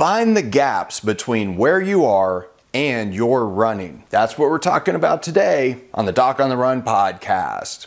Find the gaps between where you are and your running. That's what we're talking about today on the Doc On The Run podcast.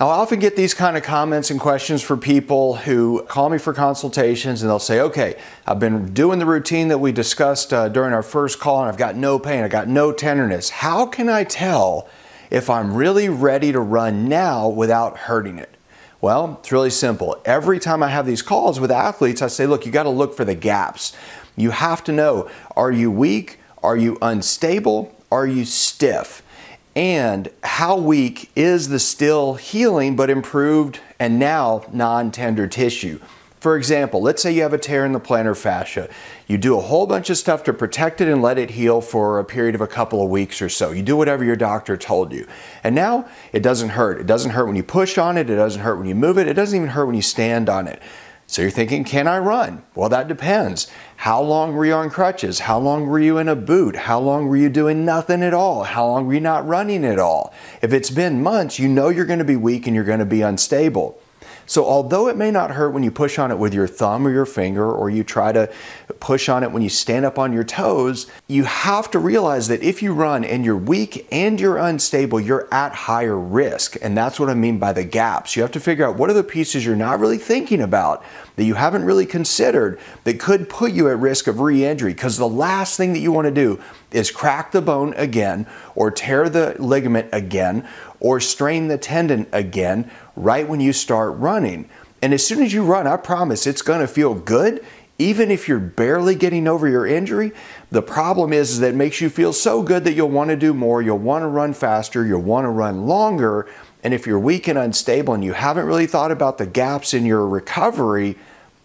Now, I often get these kind of comments and questions from people who call me for consultations, and they'll say, okay, I've been doing the routine that we discussed during our first call, and I've got no pain, I've got no tenderness. How can I tell if I'm really ready to run now without hurting it? Well, it's really simple. Every time I have these calls with athletes, I say, look, you got to look for the gaps. You have to know, are you weak? Are you unstable? Are you stiff? And how weak is the still healing but improved and now non-tender tissue? For example, let's say you have a tear in the plantar fascia. You do a whole bunch of stuff to protect it and let it heal for a period of a couple of weeks or so. You do whatever your doctor told you. And now it doesn't hurt. It doesn't hurt when you push on it. It doesn't hurt when you move it. It doesn't even hurt when you stand on it. So you're thinking, can I run? Well, that depends. How long were you on crutches? How long were you in a boot? How long were you doing nothing at all? How long were you not running at all? If it's been months, you know you're going to be weak and you're going to be unstable. So although it may not hurt when you push on it with your thumb or your finger, or you try to push on it when you stand up on your toes, you have to realize that if you run and you're weak and you're unstable, you're at higher risk. And that's what I mean by the gaps. You have to figure out what are the pieces you're not really thinking about, that you haven't really considered, that could put you at risk of re-injury. Because the last thing that you want to do is crack the bone again, or tear the ligament again, or strain the tendon again right when you start running. And as soon as you run, I promise it's going to feel good, even if you're barely getting over your injury. The problem is that it makes you feel so good that you'll want to do more, you'll want to run faster, you'll want to run longer. And if you're weak and unstable and you haven't really thought about the gaps in your recovery,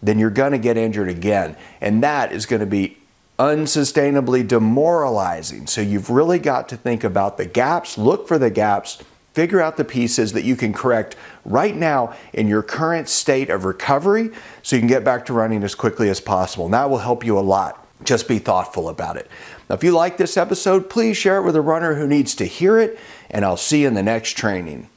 then you're going to get injured again. And that is going to be unsustainably demoralizing. So you've really got to think about the gaps, look for the gaps, figure out the pieces that you can correct right now in your current state of recovery so you can get back to running as quickly as possible. And that will help you a lot. Just be thoughtful about it. Now, if you like this episode, please share it with a runner who needs to hear it, and I'll see you in the next training.